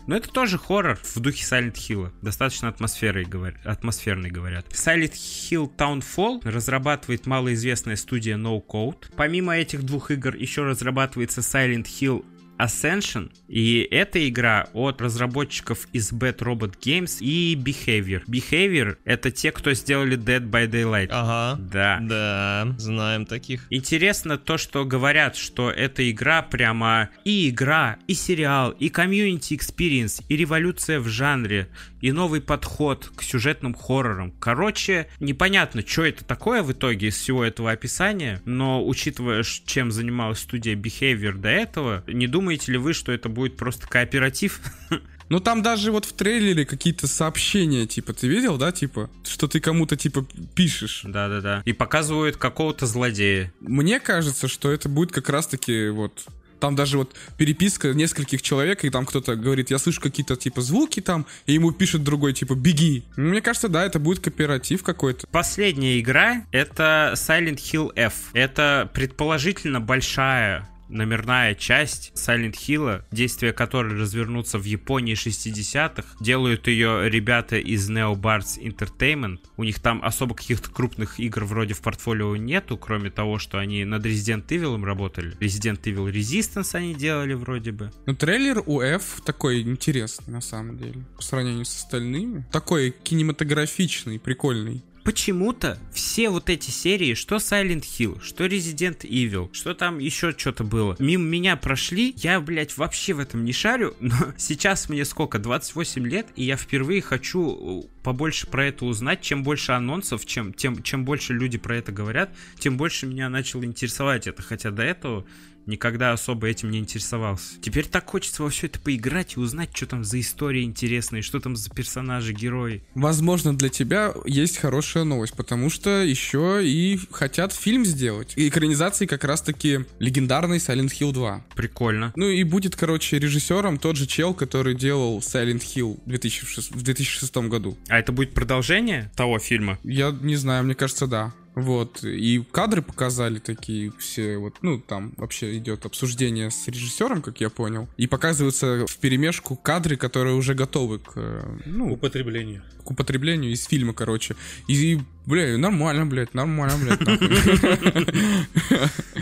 Но это тоже хоррор в духе Silent Hill. Достаточно атмосферный, говорят. Silent Hill Townfall разрабатывает малоизвестная студия No Code. Помимо этих двух игр еще разрабатывается Silent Hill Ascension, и эта игра от разработчиков из Bad Robot Games и Behavior. Behavior — это те, кто сделали Dead by Daylight. Ага, да. Да, знаем таких. Интересно то, что говорят, что эта игра прямо и игра, и сериал, и community experience, и революция в жанре, и новый подход к сюжетным хоррорам. Короче, непонятно, что это такое в итоге из всего этого описания, но учитывая, чем занималась студия Behavior до этого, не думаю, думаете ли вы, что это будет просто кооператив? Ну там даже вот в трейлере какие-то сообщения, типа, ты видел, да, типа, что ты кому-то, типа, пишешь. Да-да-да. И показывают какого-то злодея. Мне кажется, что это будет как раз-таки вот... Там даже вот переписка нескольких человек, и там кто-то говорит, я слышу какие-то, типа, звуки там, и ему пишет другой, типа, беги. Мне кажется, да, это будет кооператив какой-то. Последняя игра — это Silent Hill F. Это предположительно большая номерная часть Silent Hill'а, действия которой развернутся в Японии шестидесятых. Делают ее ребята из NeoBards Entertainment. У них там особо каких-то крупных игр вроде в портфолио нету, кроме того, что они над Resident Evil работали. Resident Evil Resistance они делали вроде бы. Ну, трейлер у F такой интересный, на самом деле, по сравнению с остальными. Такой кинематографичный, прикольный. Почему-то все вот эти серии, что Silent Hill, что Resident Evil, что там еще что-то было, мимо меня прошли, я, блядь, вообще в этом не шарю, но сейчас мне сколько, двадцать восемь лет, и я впервые хочу побольше про это узнать. Чем больше анонсов, чем, тем, чем больше люди про это говорят, тем больше меня начало интересовать это, хотя до этого никогда особо этим не интересовался. Теперь так хочется во все это поиграть и узнать, что там за истории интересные, что там за персонажи, герои. Возможно, для тебя есть хорошая новость, потому что еще и хотят фильм сделать. И экранизации как раз-таки легендарный Silent Hill два. Прикольно. Ну и будет, короче, режиссером тот же чел, который делал Silent Hill в две тысячи шестом году. А это будет продолжение того фильма? Я не знаю, мне кажется, да. Вот, и кадры показали такие все, вот, ну, там вообще идет обсуждение с режиссером, как я понял, и показываются вперемешку кадры, которые уже готовы к, ну, употреблению. К употреблению из фильма, короче. И, бля, нормально, блядь, нормально, блядь.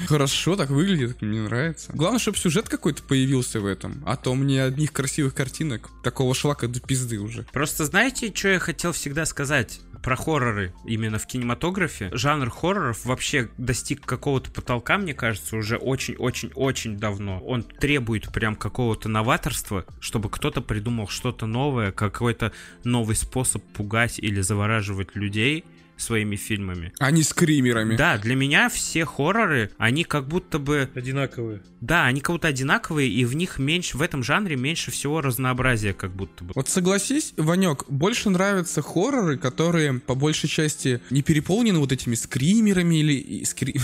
Хорошо так выглядит, мне нравится. Главное, чтобы сюжет какой-то появился в этом, а то мне одних красивых картинок такого шлака до пизды уже. Просто знаете, что я хотел всегда сказать? Про хорроры именно в кинематографе. Жанр хорроров вообще достиг какого-то потолка, мне кажется, уже очень-очень-очень давно. Он требует прям какого-то новаторства, чтобы кто-то придумал что-то новое, какой-то новый способ пугать или завораживать людей своими фильмами. А не скримерами. Да, для меня все хорроры, они как будто бы... Одинаковые. Да, они как будто одинаковые, и в них меньше, в этом жанре меньше всего разнообразия как будто бы. Вот согласись, Ванёк, больше нравятся хорроры, которые по большей части не переполнены вот этими скримерами или... Скри...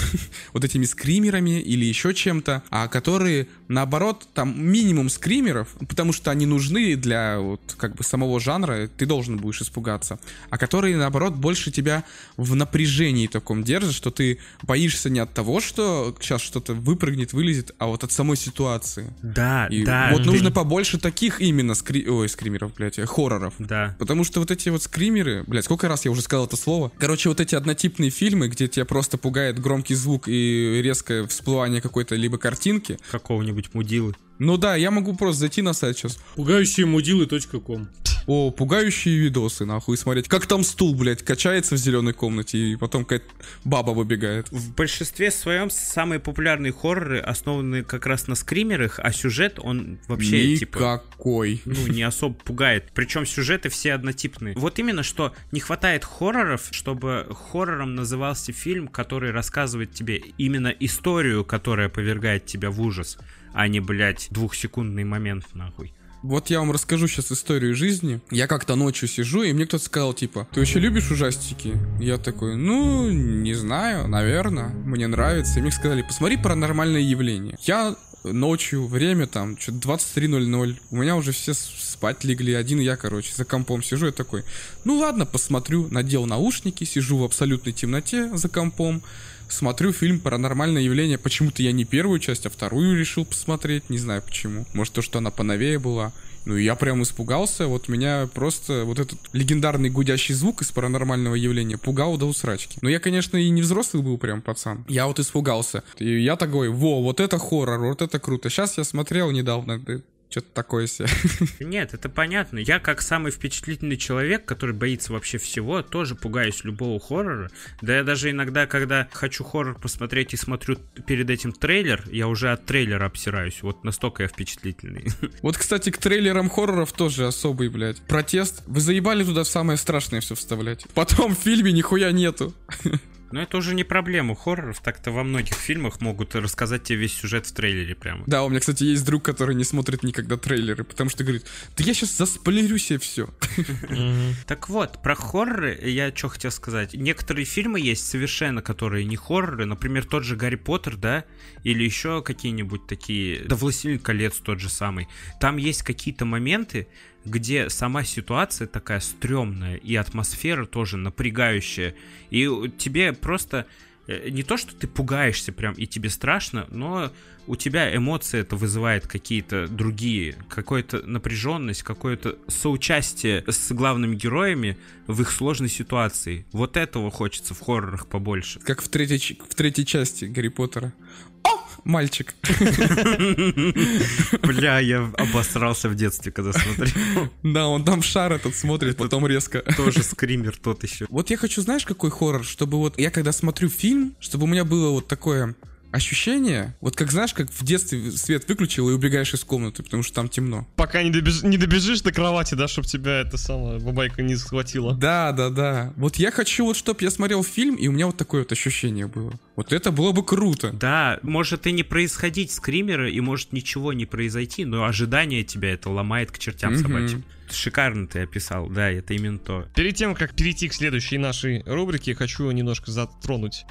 вот этими скримерами или еще чем-то, а которые, наоборот, там минимум скримеров, потому что они нужны для вот как бы самого жанра, ты должен будешь испугаться, а которые, наоборот, больше тебя в напряжении таком держит, что ты боишься не от того, что сейчас что-то выпрыгнет, вылезет, а вот от самой ситуации. Да, и да. Вот ты... нужно побольше таких именно скри... Ой, скримеров, блядь, хорроров. Да. Потому что вот эти вот скримеры, блядь, сколько раз я уже сказал это слово. Короче, вот эти однотипные фильмы, где тебя просто пугает громкий звук и резкое всплывание какой-то либо картинки. Какого-нибудь мудилы. Ну да, я могу просто зайти на сайт сейчас. Пугающие мудилы точка ком. О, пугающие видосы, нахуй, смотреть. Как там стул, блядь, качается в зеленой комнате, и потом какая-то баба выбегает. В большинстве своем самые популярные хорроры основаны как раз на скримерах, а сюжет, он вообще, никакой. Типа... Ну, не особо пугает. Причем сюжеты все однотипные. Вот именно, что не хватает хорроров, чтобы хоррором назывался фильм, который рассказывает тебе именно историю, которая повергает тебя в ужас, а не, блядь, двухсекундный момент, нахуй. Вот я вам расскажу сейчас историю жизни. Я как-то ночью сижу, и мне кто-то сказал, типа, ты вообще любишь ужастики? Я такой, ну, не знаю, наверное, мне нравится. И мне сказали, посмотри «Паранормальное явление». Я ночью, время там, что-то двадцать три ноль ноль, у меня уже все спать легли, один я, короче, за компом сижу, я такой, ну ладно, посмотрю, надел наушники, сижу в абсолютной темноте за компом, смотрю фильм «Паранормальное явление». Почему-то я не первую часть, а вторую решил посмотреть. Не знаю почему. Может, то, что она поновее была. Ну, я прям испугался. Вот меня просто вот этот легендарный гудящий звук из «Паранормального явления» пугал до усрачки. Но я, конечно, и не взрослый был прям пацан. Я вот испугался. И я такой, во, вот это хоррор, вот это круто. Сейчас я смотрел недавно... Что-то такое себе. Нет, это понятно. Я как самый впечатлительный человек, который боится вообще всего, тоже пугаюсь любого хоррора. Да я даже иногда, когда хочу хоррор посмотреть и смотрю перед этим трейлер, я уже от трейлера обсираюсь. Вот настолько я впечатлительный. Вот, кстати, к трейлерам хорроров тоже особый, блядь, протест. Вы заебали туда самое страшное все вставлять. Потом в фильме нихуя нету. Но это уже не проблема хорроров. Так-то во многих фильмах могут рассказать тебе весь сюжет в трейлере прямо. Да, у меня, кстати, есть друг, который не смотрит никогда трейлеры, потому что говорит: да я сейчас заспойлерю себе все. Так вот, про хорроры я что хотел сказать. Некоторые фильмы есть совершенно, которые не хорроры. Например, тот же Гарри Поттер, да? Или еще какие-нибудь такие. Да, Властелин колец тот же самый. Там есть какие-то моменты, где сама ситуация такая стрёмная, и атмосфера тоже напрягающая, и тебе просто не то, что ты пугаешься прям и тебе страшно, но у тебя эмоции это вызывает какие-то другие, какую-то напряженность, какое-то соучастие с главными героями в их сложной ситуации. Вот этого хочется в хоррорах побольше. Как в третьей, в третьей части Гарри Поттера. Мальчик. Бля, я обосрался в детстве, когда смотрел. Да, он там шар этот смотрит, потом резко. Тоже скример тот еще. Вот я хочу, знаешь, какой хоррор, чтобы вот я когда смотрю фильм, чтобы у меня было вот такое ощущение, вот как, знаешь, как в детстве свет выключил и убегаешь из комнаты, потому что там темно. Пока не, добеж... не добежишь до кровати, да, чтобы тебя эта самая бабайка не схватила. Да, да, да. Вот я хочу, вот, чтобы я смотрел фильм, и у меня вот такое вот ощущение было. Вот это было бы круто. Да, может и не происходить скримера, и может ничего не произойти, но ожидание тебя это ломает к чертям собачьим. Шикарно ты описал, да, это именно то. Перед тем, как перейти к следующей нашей рубрике, хочу немножко затронуть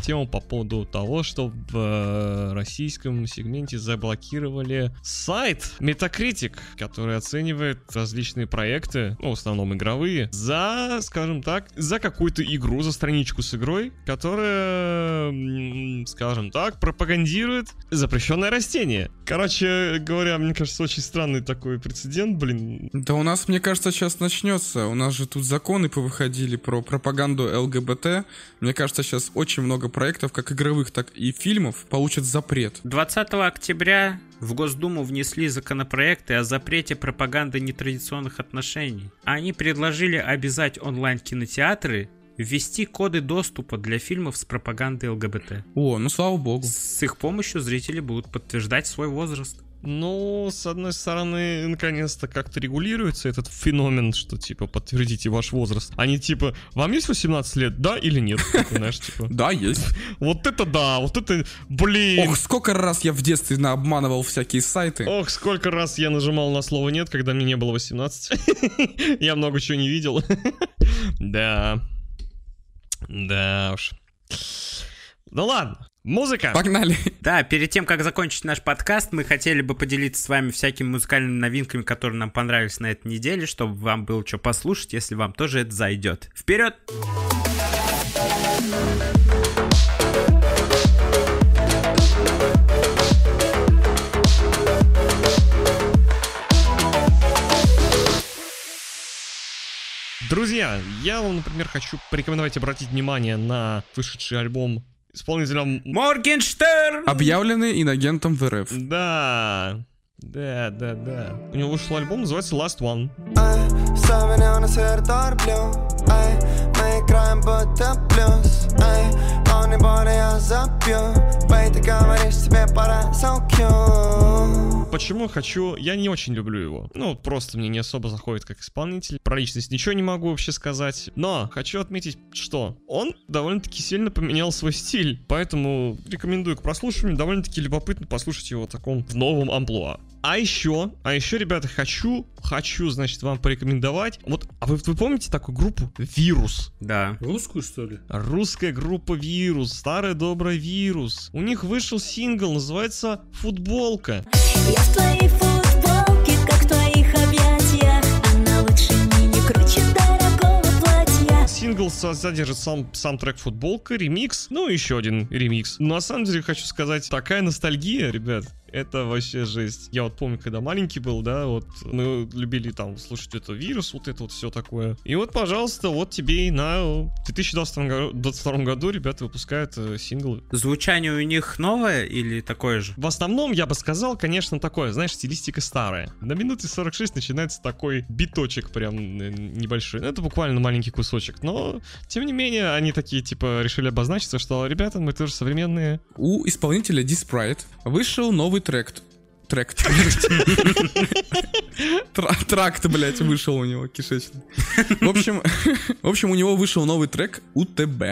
тему по поводу того, что в российском сегменте заблокировали сайт Metacritic, который оценивает различные проекты, ну, в основном игровые, за, скажем так, за какую-то игру, за страничку с игрой, которая, скажем так, пропагандирует запрещенное растение. Короче говоря, мне кажется, очень странный такой прецедент, блин. Да у нас, мне кажется, сейчас начнется. У нас же тут законы повыходили про пропаганду ЛГБТ. Мне кажется, сейчас очень много проектов, как игровых, так и фильмов, получат запрет. двадцатого октября в Госдуму внесли законопроекты о запрете пропаганды нетрадиционных отношений. Они предложили обязать онлайн-кинотеатры ввести коды доступа для фильмов с пропагандой ЛГБТ. О, ну слава богу. С их помощью зрители будут подтверждать свой возраст. Ну, с одной стороны, наконец-то как-то регулируется этот феномен, что, типа, подтвердите ваш возраст. Они, типа, вам есть восемнадцать лет, да или нет? Да, есть. Вот это да, вот это, блин. Ох, сколько раз я в детстве наобманывал всякие сайты. Ох, сколько раз я нажимал на слово «нет», когда мне не было восемнадцати. Я много чего не видел. Да. Да уж. Ну ладно. Музыка! Погнали! Да, перед тем, как закончить наш подкаст, мы хотели бы поделиться с вами всякими музыкальными новинками, которые нам понравились на этой неделе, чтобы вам было что послушать, если вам тоже это зайдет. Вперед! Друзья, я вам, например, хочу порекомендовать обратить внимание на вышедший альбом исполнителем Моргенштерн, объявленный инагентом в РФ. Да, да, да, да. У него вышел альбом, называется Last One. Почему хочу? Я не очень люблю его. Ну, просто мне не особо заходит как исполнитель. Про личность ничего не могу вообще сказать. Но хочу отметить, что он довольно-таки сильно поменял свой стиль. Поэтому рекомендую к прослушиванию. Довольно-таки любопытно послушать его в таком в новом амплуа. А еще, а еще, ребята, хочу, хочу, значит, вам порекомендовать. Вот, а вы, вы помните такую группу Вирус? Да. Русскую, что ли? Русская группа Вирус. Старый добрый Вирус. У них вышел сингл, называется «Футболка». Я в твоей футболке, как в твоих объятиях. Она лучше меня, круче дорогого платья. Сингл содержит сам, сам трек «Футболка», ремикс, ну еще один ремикс. Но на самом деле хочу сказать, такая ностальгия, ребят. Это вообще жесть. Я вот помню, когда маленький был, да, вот мы любили там слушать это Вирус, вот это вот все такое. И вот, пожалуйста, вот тебе и на две тысячи двадцать втором году ребята выпускают э, синглы. Звучание у них новое или такое же? В основном, я бы сказал, конечно, такое, знаешь, стилистика старая. На минуте сорок шесть начинается такой биточек прям небольшой. Это буквально маленький кусочек, но, тем не менее, они такие, типа, решили обозначиться, что, ребята, мы тоже современные. У исполнителя Диспрайт вышел новый тракт. Тракт. Тракт, блядь, вышел у него кишечный. В общем, в общем, у него вышел новый трек «УТБ».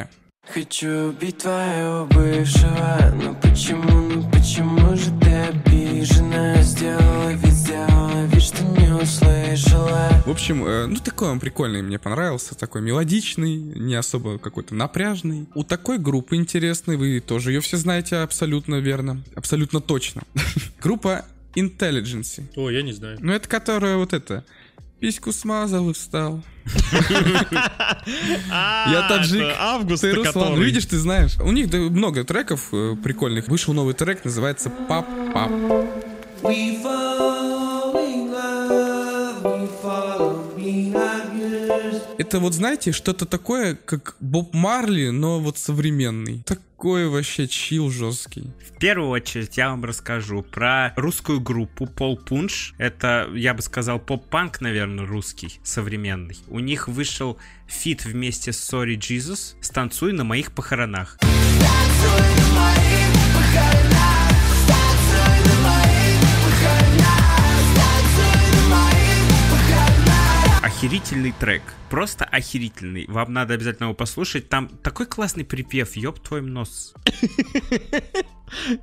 Хочу убить твоего бывшего, но почему, ну почему же ты обижена? Сделала вид, сделала вид, что не услышала. В общем, э, ну такой он прикольный, мне понравился, такой мелодичный, не особо какой-то напряжный. У такой группы интересной, вы тоже ее все знаете абсолютно верно, абсолютно точно. Группа Intelligence. О, я не знаю. Ну это которая вот это... Письку смазал и встал. Я таджик. Август, ты Руслан. Видишь, ты знаешь. У них много треков прикольных. Вышел новый трек, называется «Пап-пап». Это вот, знаете, что-то такое, как Боб Марли, но вот современный. Такой вообще чил жесткий. В первую очередь я вам расскажу про русскую группу Пол Пунш. Это, я бы сказал, поп-панк, наверное, русский, современный. У них вышел фит вместе с Sorry Jesus «Станцуй на моих похоронах». Станцуй на моих похоронах. Охерительный трек, просто охерительный. Вам надо обязательно его послушать. Там такой классный припев, ёб твой нос.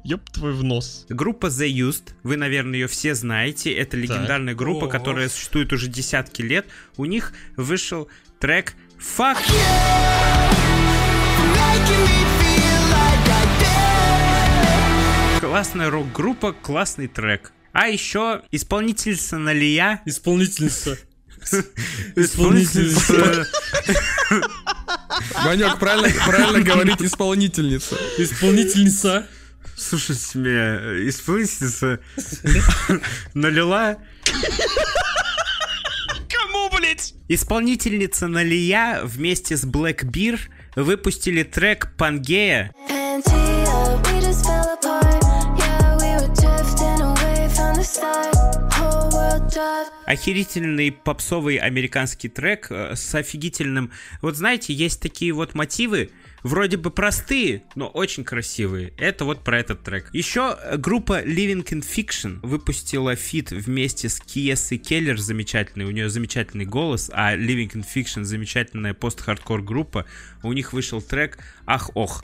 Ёб твой в нос. Группа The Used, вы, наверное, ее все знаете. Это легендарная группа, которая существует уже десятки лет. У них вышел трек «Fuck». Классная рок-группа, классный трек. А еще исполнительница Налия. Исполнительница Исполнительница. Ванёк, правильно, правильно говорить исполнительница. Исполнительница. Слушай, мне исполнительница налила. Кому, блять? Исполнительница Налия вместе с Black Bear выпустили трек «Пангея». Охерительный попсовый американский трек с офигительным... Вот знаете, есть такие вот мотивы, вроде бы простые, но очень красивые. Это вот про этот трек. Еще группа Living in Fiction выпустила фит вместе с Киессой Келлер, замечательный, у нее замечательный голос, а Living in Fiction замечательная пост-хардкор группа. У них вышел трек «Ах-ох».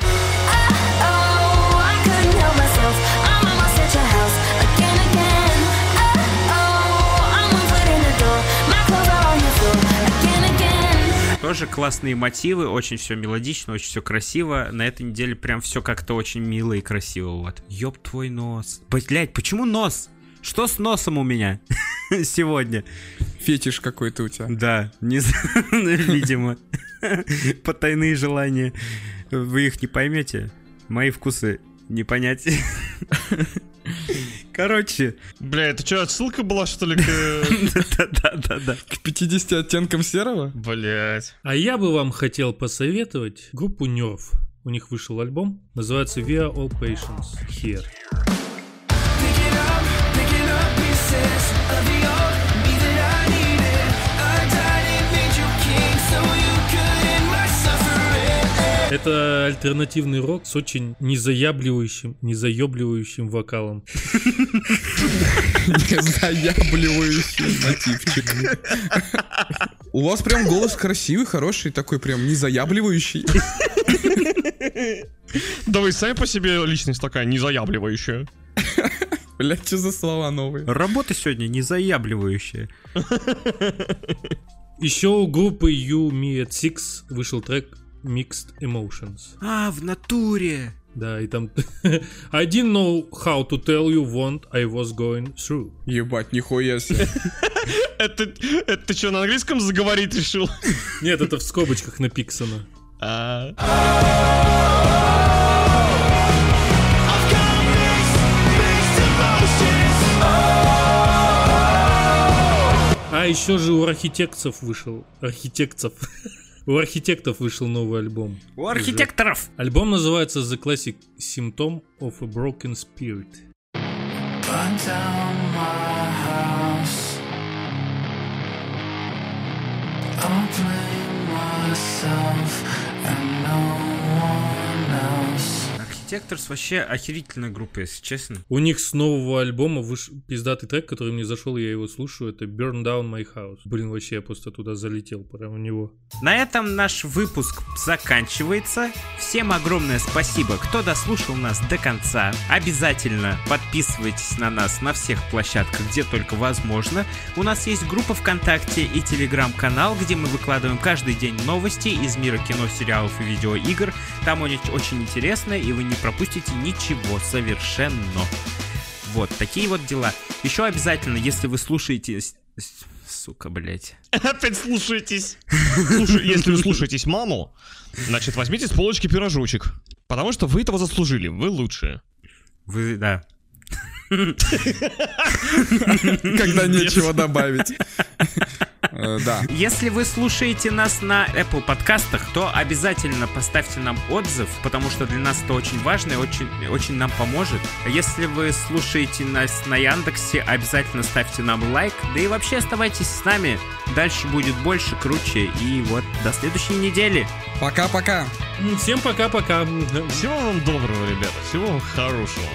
Тоже классные мотивы, очень все мелодично, очень все красиво. На этой неделе прям все как-то очень мило и красиво. Вот. Ёб твой нос. Блять, почему нос? Что с носом у меня сегодня? Фетиш какой-то у тебя. Да, не знаю, видимо. Потайные желания. Вы их не поймете. Мои вкусы не понять. Короче. Бля, это что, отсылка была, что ли? Да-да-да-да. К пятидесяти оттенкам серого? Блять. А я бы вам хотел посоветовать группу Nerve. У них вышел альбом, называется We Are All Patients Here. Это альтернативный рок с очень незаябливающим, незаебливающим вокалом. Незаябливающий мотивчик. У вас прям голос красивый, хороший, такой прям незаябливающий. Да вы сами по себе личность такая незаябливающая. Блять, что за слова новые? Работа сегодня незаябливающая. Еще у группы You Me At Six вышел трек Mixed Emotions. А, в натуре. Да, и там I didn't know how to tell you what I was going through. Ебать, нихуя себе. Это ты что, на английском заговорить решил? Нет, это в скобочках написано. А еще же у Architects вышел Architects У архитектов вышел новый альбом. У уже. Архитекторов! Альбом называется The Classic Symptom of a Broken Spirit. Architects вообще охерительная группа, если честно. У них с нового альбома выш... пиздатый трек, который мне зашел, я его слушаю, это Burn Down My House. Блин, вообще я просто туда залетел, прям у него. На этом наш выпуск заканчивается. Всем огромное спасибо, кто дослушал нас до конца. Обязательно подписывайтесь на нас на всех площадках, где только возможно. У нас есть группа ВКонтакте и Телеграм-канал, где мы выкладываем каждый день новости из мира кино, сериалов и видеоигр. Там они очень интересные, и вы не пропустите ничего совершенно. Вот, такие вот дела. Еще обязательно, если вы слушаете... Сука, блять. Опять слушаетесь. Слушай, если вы слушаетесь маму, значит, возьмите с полочки пирожочек. Потому что вы этого заслужили, вы лучшие. Вы, да. Когда нечего добавить. Да. Если вы слушаете нас на Apple подкастах, то обязательно поставьте нам отзыв, потому что для нас это очень важно и очень, очень нам поможет. Если вы слушаете нас на Яндексе, обязательно ставьте нам лайк. Да и вообще оставайтесь с нами. Дальше будет больше, круче. И вот до следующей недели. Пока-пока. Всем пока-пока. Всего вам доброго, ребята. Всего вам хорошего.